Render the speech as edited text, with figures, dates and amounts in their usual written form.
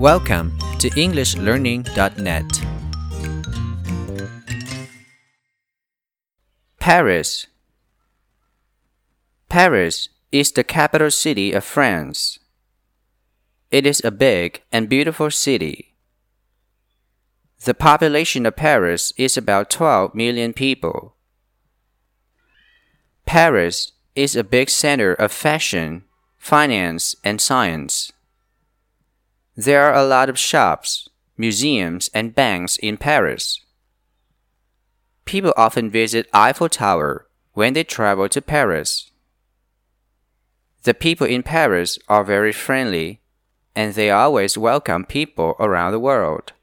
Welcome to EnglishLearning.net. Paris. Paris is the capital city of France. It is a big and beautiful city. The population of Paris is about 12 million people. Paris is a big center of fashion, finance, and science. There are a lot of shops, museums, and banks in Paris. People often visit Eiffel Tower when they travel to Paris. The people in Paris are very friendly, and they always welcome people around the world.